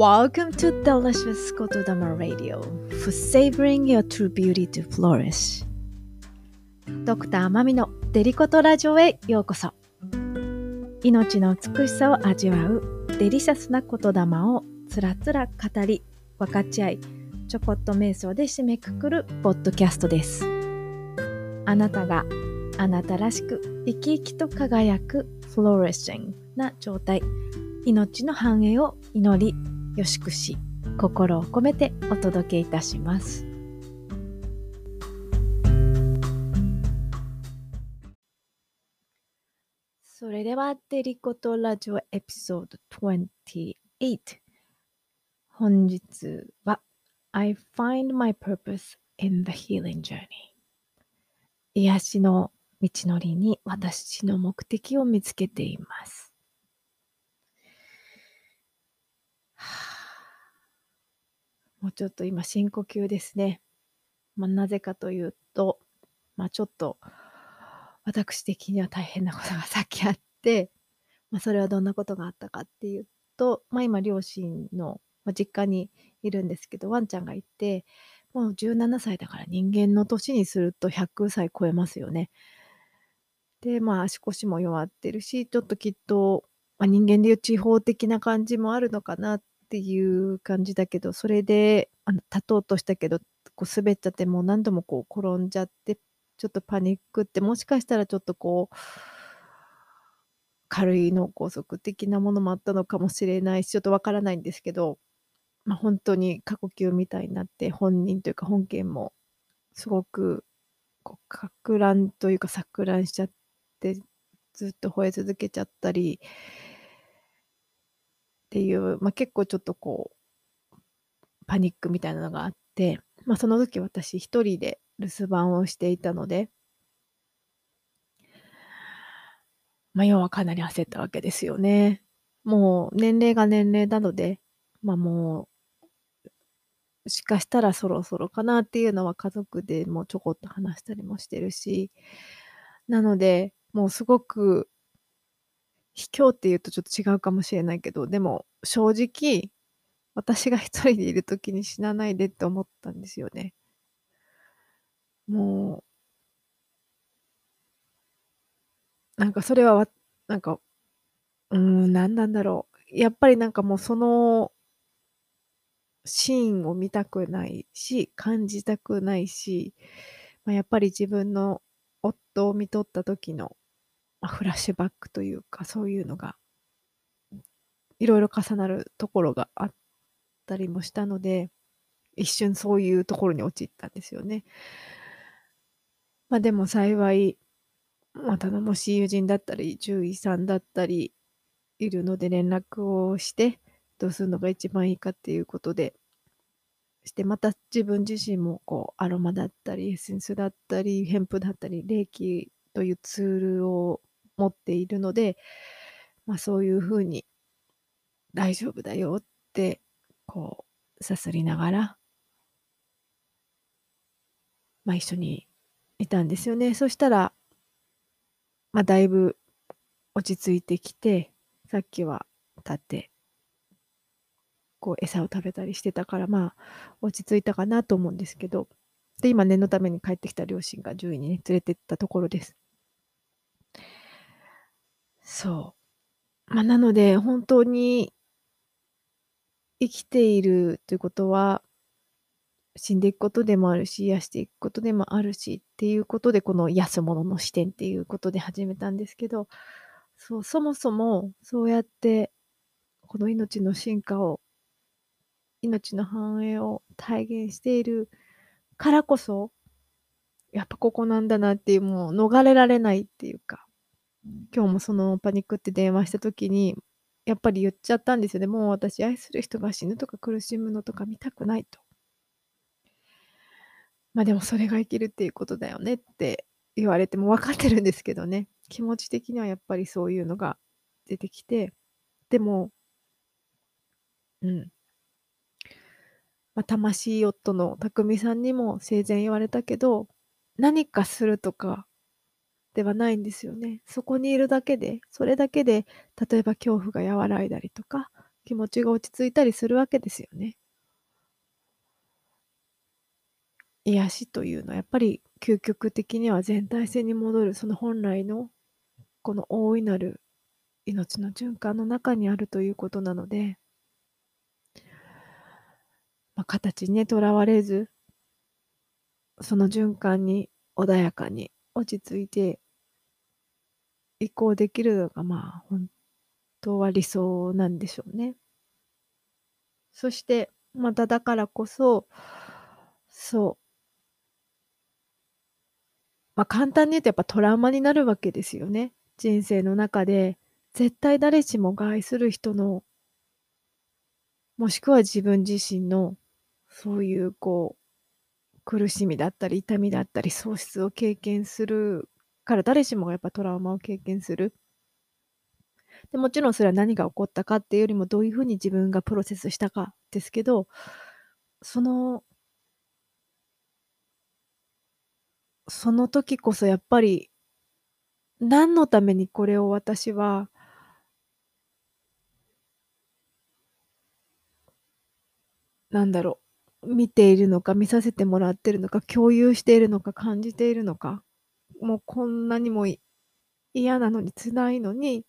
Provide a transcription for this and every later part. Welcome to Delicious Cotodama Radio for savoring your true beauty to flourish. Dr. Mami のデリコトラジオへようこそ。命の美しさを味わうデリシャスな言霊をつらつら語り、分かち合い、ちょこっと瞑想で締めくくるポッドキャストです。あなたがあなたらしく生き生きと輝くフローレッシングな状態、命の繁栄を祈り、よしくし、心を込めてお届けいたします。それではデリコトラジオエピソード28。本日は I find my purpose in the healing journey。 癒しの道のりに私の目的を見つけています。もうちょっと今深呼吸ですね。なぜかというと、ちょっと私的には大変なことがさっきあって、それはどんなことがあったかっていうと、今両親の実家にいるんですけど、ワンちゃんがいて、もう17歳だから人間の年にすると100歳超えますよね。で、足腰も弱ってるし、ちょっときっと、人間でいう地方的な感じもあるのかなっていう感じだけど、それで立とうとしたけど、滑っちゃってもう何度も転んじゃって、ちょっとパニックって、もしかしたらちょっと軽い脳梗塞的なものもあったのかもしれないし、ちょっとわからないんですけど、本当に過呼吸みたいになって、本人というか本件もすごくかく乱というか錯乱しちゃって、ずっと吠え続けちゃったりっていう、結構ちょっとパニックみたいなのがあって、その時私一人で留守番をしていたので、要はかなり焦ったわけですよね。もう年齢が年齢なので、もうしかしたらそろそろかなっていうのは家族でもちょこっと話したりもしてるし、なのでもうすごく卑怯っていうとちょっと違うかもしれないけど、でも正直私が一人でいるときに死なないでって思ったんですよね。もうそれは何なんだろう、やっぱりもうそのシーンを見たくないし、感じたくないし、やっぱり自分の夫を見とった時のフラッシュバックというか、そういうのがいろいろ重なるところがあったりもしたので、一瞬そういうところに陥ったんですよね。でも幸い、頼もしい友人だったり獣医さんだったりいるので、連絡をしてどうするのが一番いいかっていうことでして、また自分自身もアロマだったりエッセンスだったりヘンプだったり霊気というツールを持っているので、そういうふうに大丈夫だよってさすりながら一緒にいたんですよね。そしたら、だいぶ落ち着いてきて、さっきは立って餌を食べたりしてたから、落ち着いたかなと思うんですけど、で今念のために帰ってきた両親が獣医に連れてったところです。そう。なので本当に生きているということは、死んでいくことでもあるし、癒していくことでもあるしっていうことで、この癒すものの視点っていうことで始めたんですけど、そもそもそうやってこの命の進化を、命の繁栄を体現しているからこそ、やっぱここなんだなっていう、もう逃れられないっていうか、今日もそのパニックって電話した時にやっぱり言っちゃったんですよね。もう私、愛する人が死ぬとか苦しむのとか見たくないと。でもそれが生きるっていうことだよねって言われても分かってるんですけどね。気持ち的にはやっぱりそういうのが出てきて、でも、魂夫の匠さんにも生前言われたけど、何かするとかではないんですよね。そこにいるだけで、それだけで、例えば恐怖が和らいだりとか、気持ちが落ち着いたりするわけですよね。癒しというのはやっぱり究極的には全体性に戻る、その本来のこの大いなる命の循環の中にあるということなので、形にとらわれず、その循環に穏やかに落ち着いて移行できるのが本当は理想なんでしょうね。そしてまただからこそ簡単に言うとやっぱトラウマになるわけですよね。人生の中で絶対誰しもが愛する人の、もしくは自分自身のそういう苦しみだったり痛みだったり喪失を経験するから誰しもがやっぱトラウマを経験する。でもちろんそれは何が起こったかっていうよりもどういうふうに自分がプロセスしたかですけど、その時こそやっぱり何のためにこれを私は見ているのか、見させてもらってるのか、共有しているのか、感じているのか、もうこんなにも嫌なのに辛いのに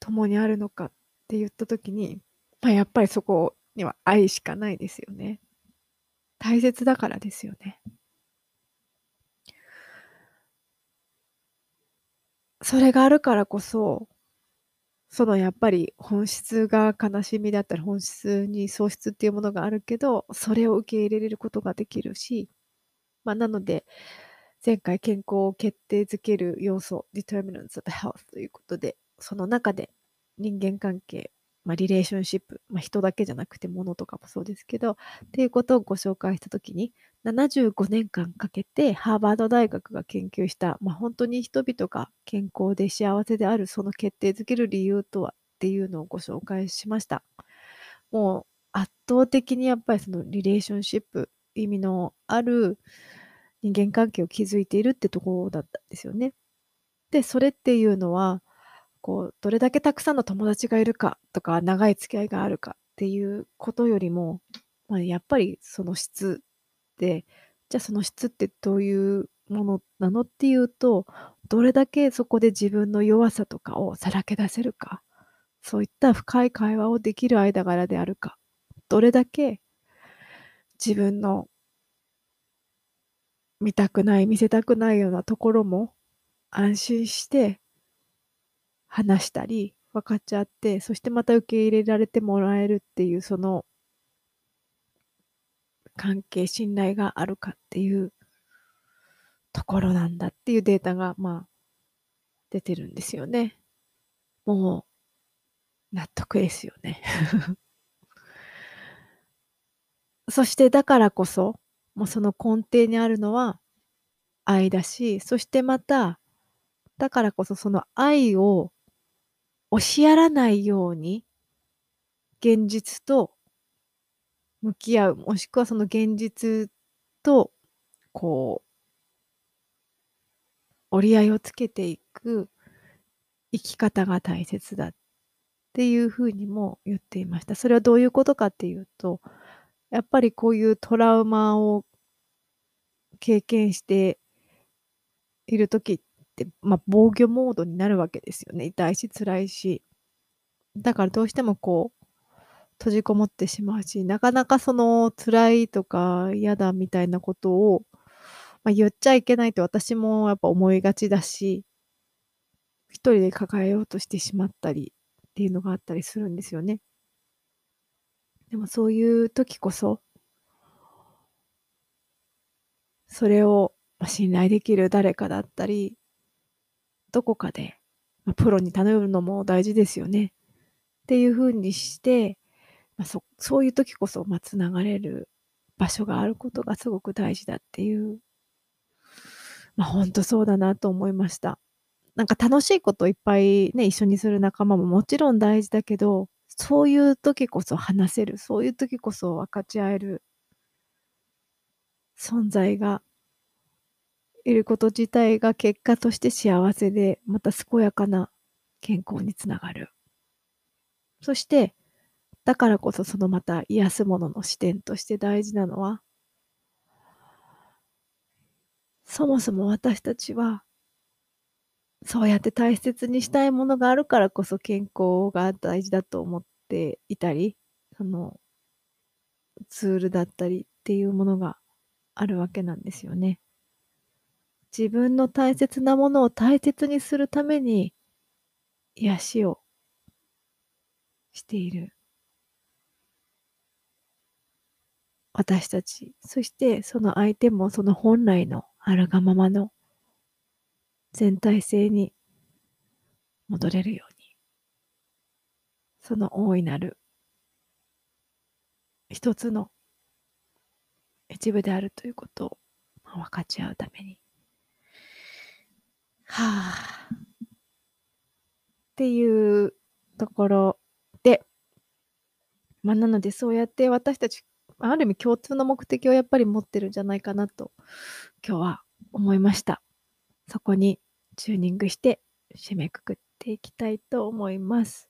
共にあるのかって言った時に、やっぱりそこには愛しかないですよね。大切だからですよね。それがあるからこそ、やっぱり本質が悲しみだったり本質に喪失っていうものがあるけど、それを受け入れれることができるし、なので前回健康を決定づける要素 Determinants of the Health ということで、その中で人間関係、リレーションシップ、人だけじゃなくて物とかもそうですけどっていうことをご紹介したときに、75年間かけてハーバード大学が研究した、本当に人々が健康で幸せである、その決定づける理由とはっていうのをご紹介しました。もう圧倒的にやっぱりそのリレーションシップ、意味のある人間関係を築いているってところだったんですよね。で、それっていうのは、どれだけたくさんの友達がいるかとか、長い付き合いがあるかっていうことよりも、やっぱりその質で、じゃあその質ってどういうものなのっていうと、どれだけそこで自分の弱さとかをさらけ出せるか、そういった深い会話をできる間柄であるか、どれだけ自分の見たくない、見せたくないようなところも安心して話したり分かっちゃって、そしてまた受け入れられてもらえるっていう、その関係信頼があるかっていうところなんだっていうデータが出てるんですよね。もう納得ですよねそしてだからこそ、もうその根底にあるのは愛だし、そしてまただからこそその愛を押しやらないように現実と向き合う、もしくはその現実と折り合いをつけていく生き方が大切だっていうふうにも言っていました。それはどういうことかっていうと、やっぱりこういうトラウマを経験しているときって、防御モードになるわけですよね。痛いし辛いし、だからどうしても閉じこもってしまうし、なかなかその辛いとか嫌だみたいなことを、言っちゃいけないと私もやっぱ思いがちだし、一人で抱えようとしてしまったりっていうのがあったりするんですよね。でもそういう時こそ、それを信頼できる誰かだったり、どこかでプロに頼むのも大事ですよねっていう風にして、そういう時こそつながれる場所があることがすごく大事だっていう、本当そうだなと思いました。楽しいこといっぱいね、一緒にする仲間ももちろん大事だけど、そういう時こそ話せる、そういう時こそ分かち合える存在がいること自体が結果として幸せで、また健やかな健康につながる。そして、だからこそそのまた癒すものの視点として大事なのは、そもそも私たちは、そうやって大切にしたいものがあるからこそ健康が大事だと思っていたり、そのツールだったりっていうものがあるわけなんですよね。自分の大切なものを大切にするために癒しをしている私たち、そしてその相手もその本来のあるがままの全体性に戻れるように、その大いなる一つの一部であるということを分かち合うために、っていうところで、なのでそうやって私たちある意味共通の目的をやっぱり持ってるんじゃないかなと今日は思いました。そこにチューニングして締めくくっていきたいと思います。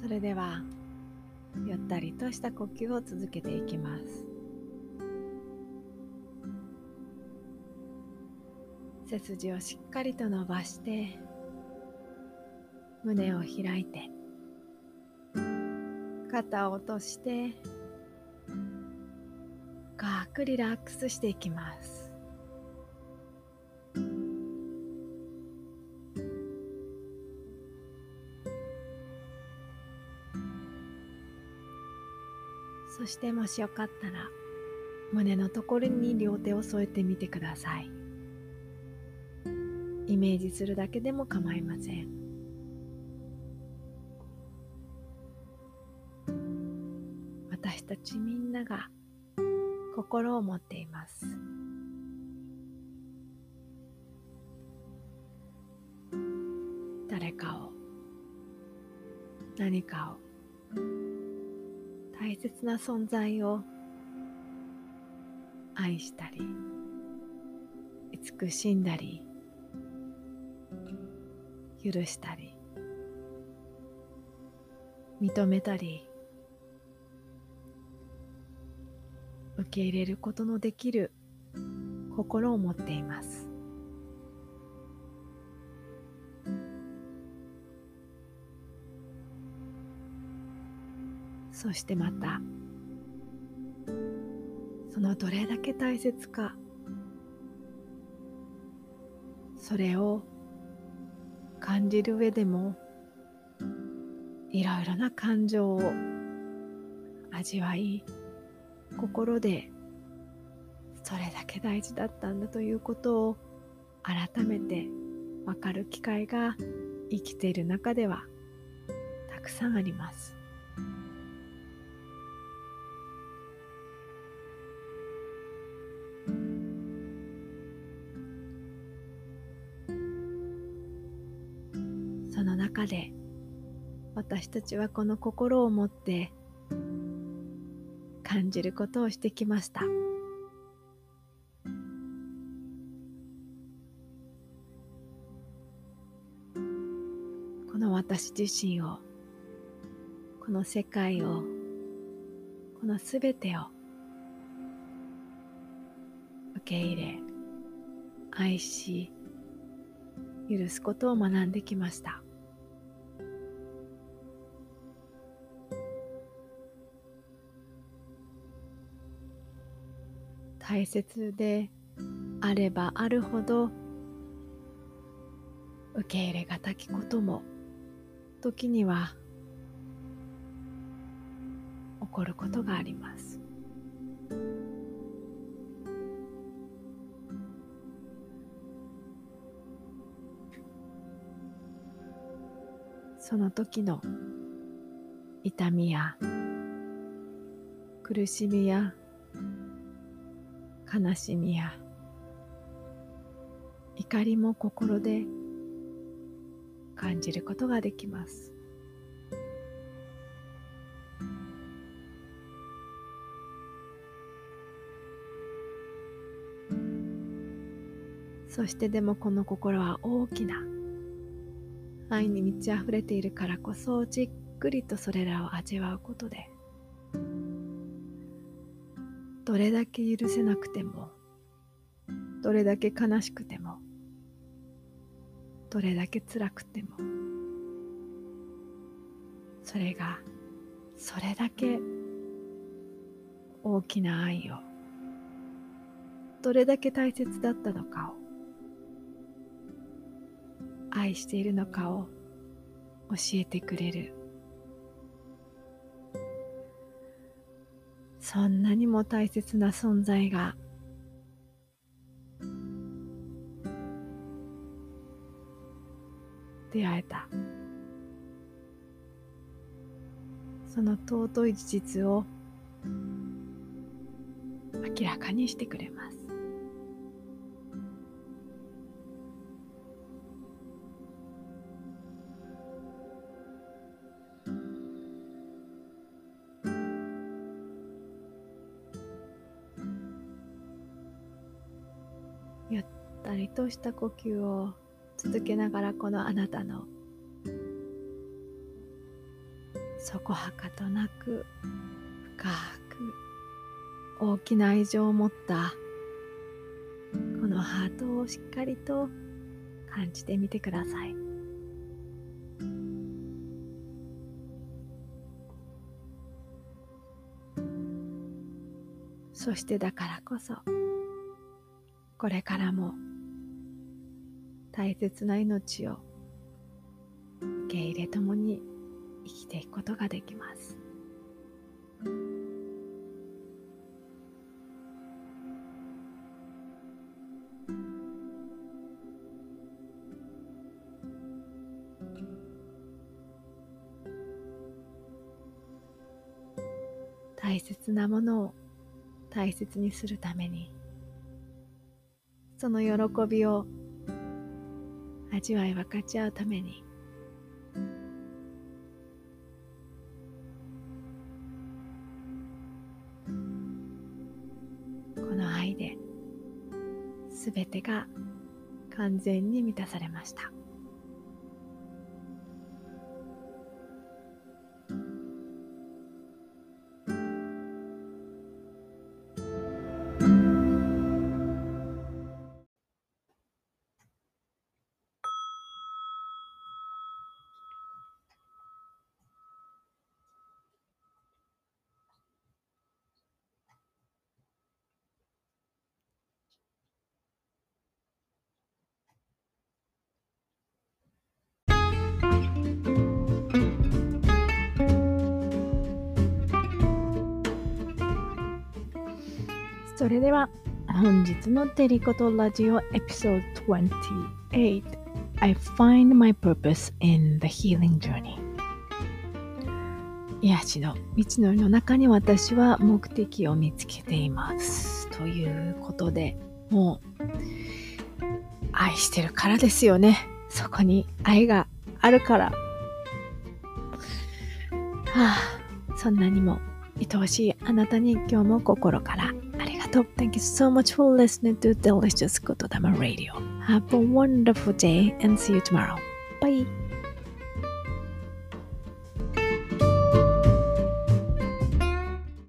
それでは、ゆったりとした呼吸を続けていきます。背筋をしっかりと伸ばして、胸を開いて、肩を落として、深くリラックスしていきます。そしてもしよかったら胸のところに両手を添えてみてください。イメージするだけでも構いません。私たちみんなが心を持っています。誰かを、何かを、大切な存在を愛したり、慈しんだり、許したり、認めたり、受け入れることのできる心を持っています。そしてまた、そのどれだけ大切か、それを感じる上でも、いろいろな感情を味わい、心でそれだけ大事だったんだということを改めて分かる機会が生きている中ではたくさんあります。その中で私たちはこの心を持って感じることをしてきました。この私自身を、この世界を、このすべてを受け入れ、愛し、許すことを学んできました。大切であればあるほど受け入れがたきことも時には起こることがあります。その時の痛みや苦しみや悲しみや怒りも心で感じることができます。そしてでもこの心は大きな愛に満ち溢れているからこそ、じっくりとそれらを味わうことで、どれだけ許せなくても、どれだけ悲しくても、どれだけ辛くても、それがそれだけ大きな愛を、どれだけ大切だったのかを、愛しているのかを教えてくれる、そんなにも大切な存在が出会えた、その尊い事実を明らかにしてくれます。ゆったりとした呼吸を続けながら、このあなたの底はかとなく深く大きな愛情を持ったこのハートをしっかりと感じてみてください。そしてだからこそ、これからも大切な命を受け入れともに生きていくことができます。大切なものを大切にするために、その喜びを味わい分かち合うために、この愛で全てが完全に満たされました。それでは本日のデリコトラジオエピソード28 I find my purpose in the healing journey、 癒しの道のりの中に私は目的を見つけていますということで、もう愛してるからですよね。そこに愛があるから、そんなにも愛おしいあなたに今日も心からThank you so much for listening to Delicious Cotodama Radio. Have a wonderful day and see you tomorrow.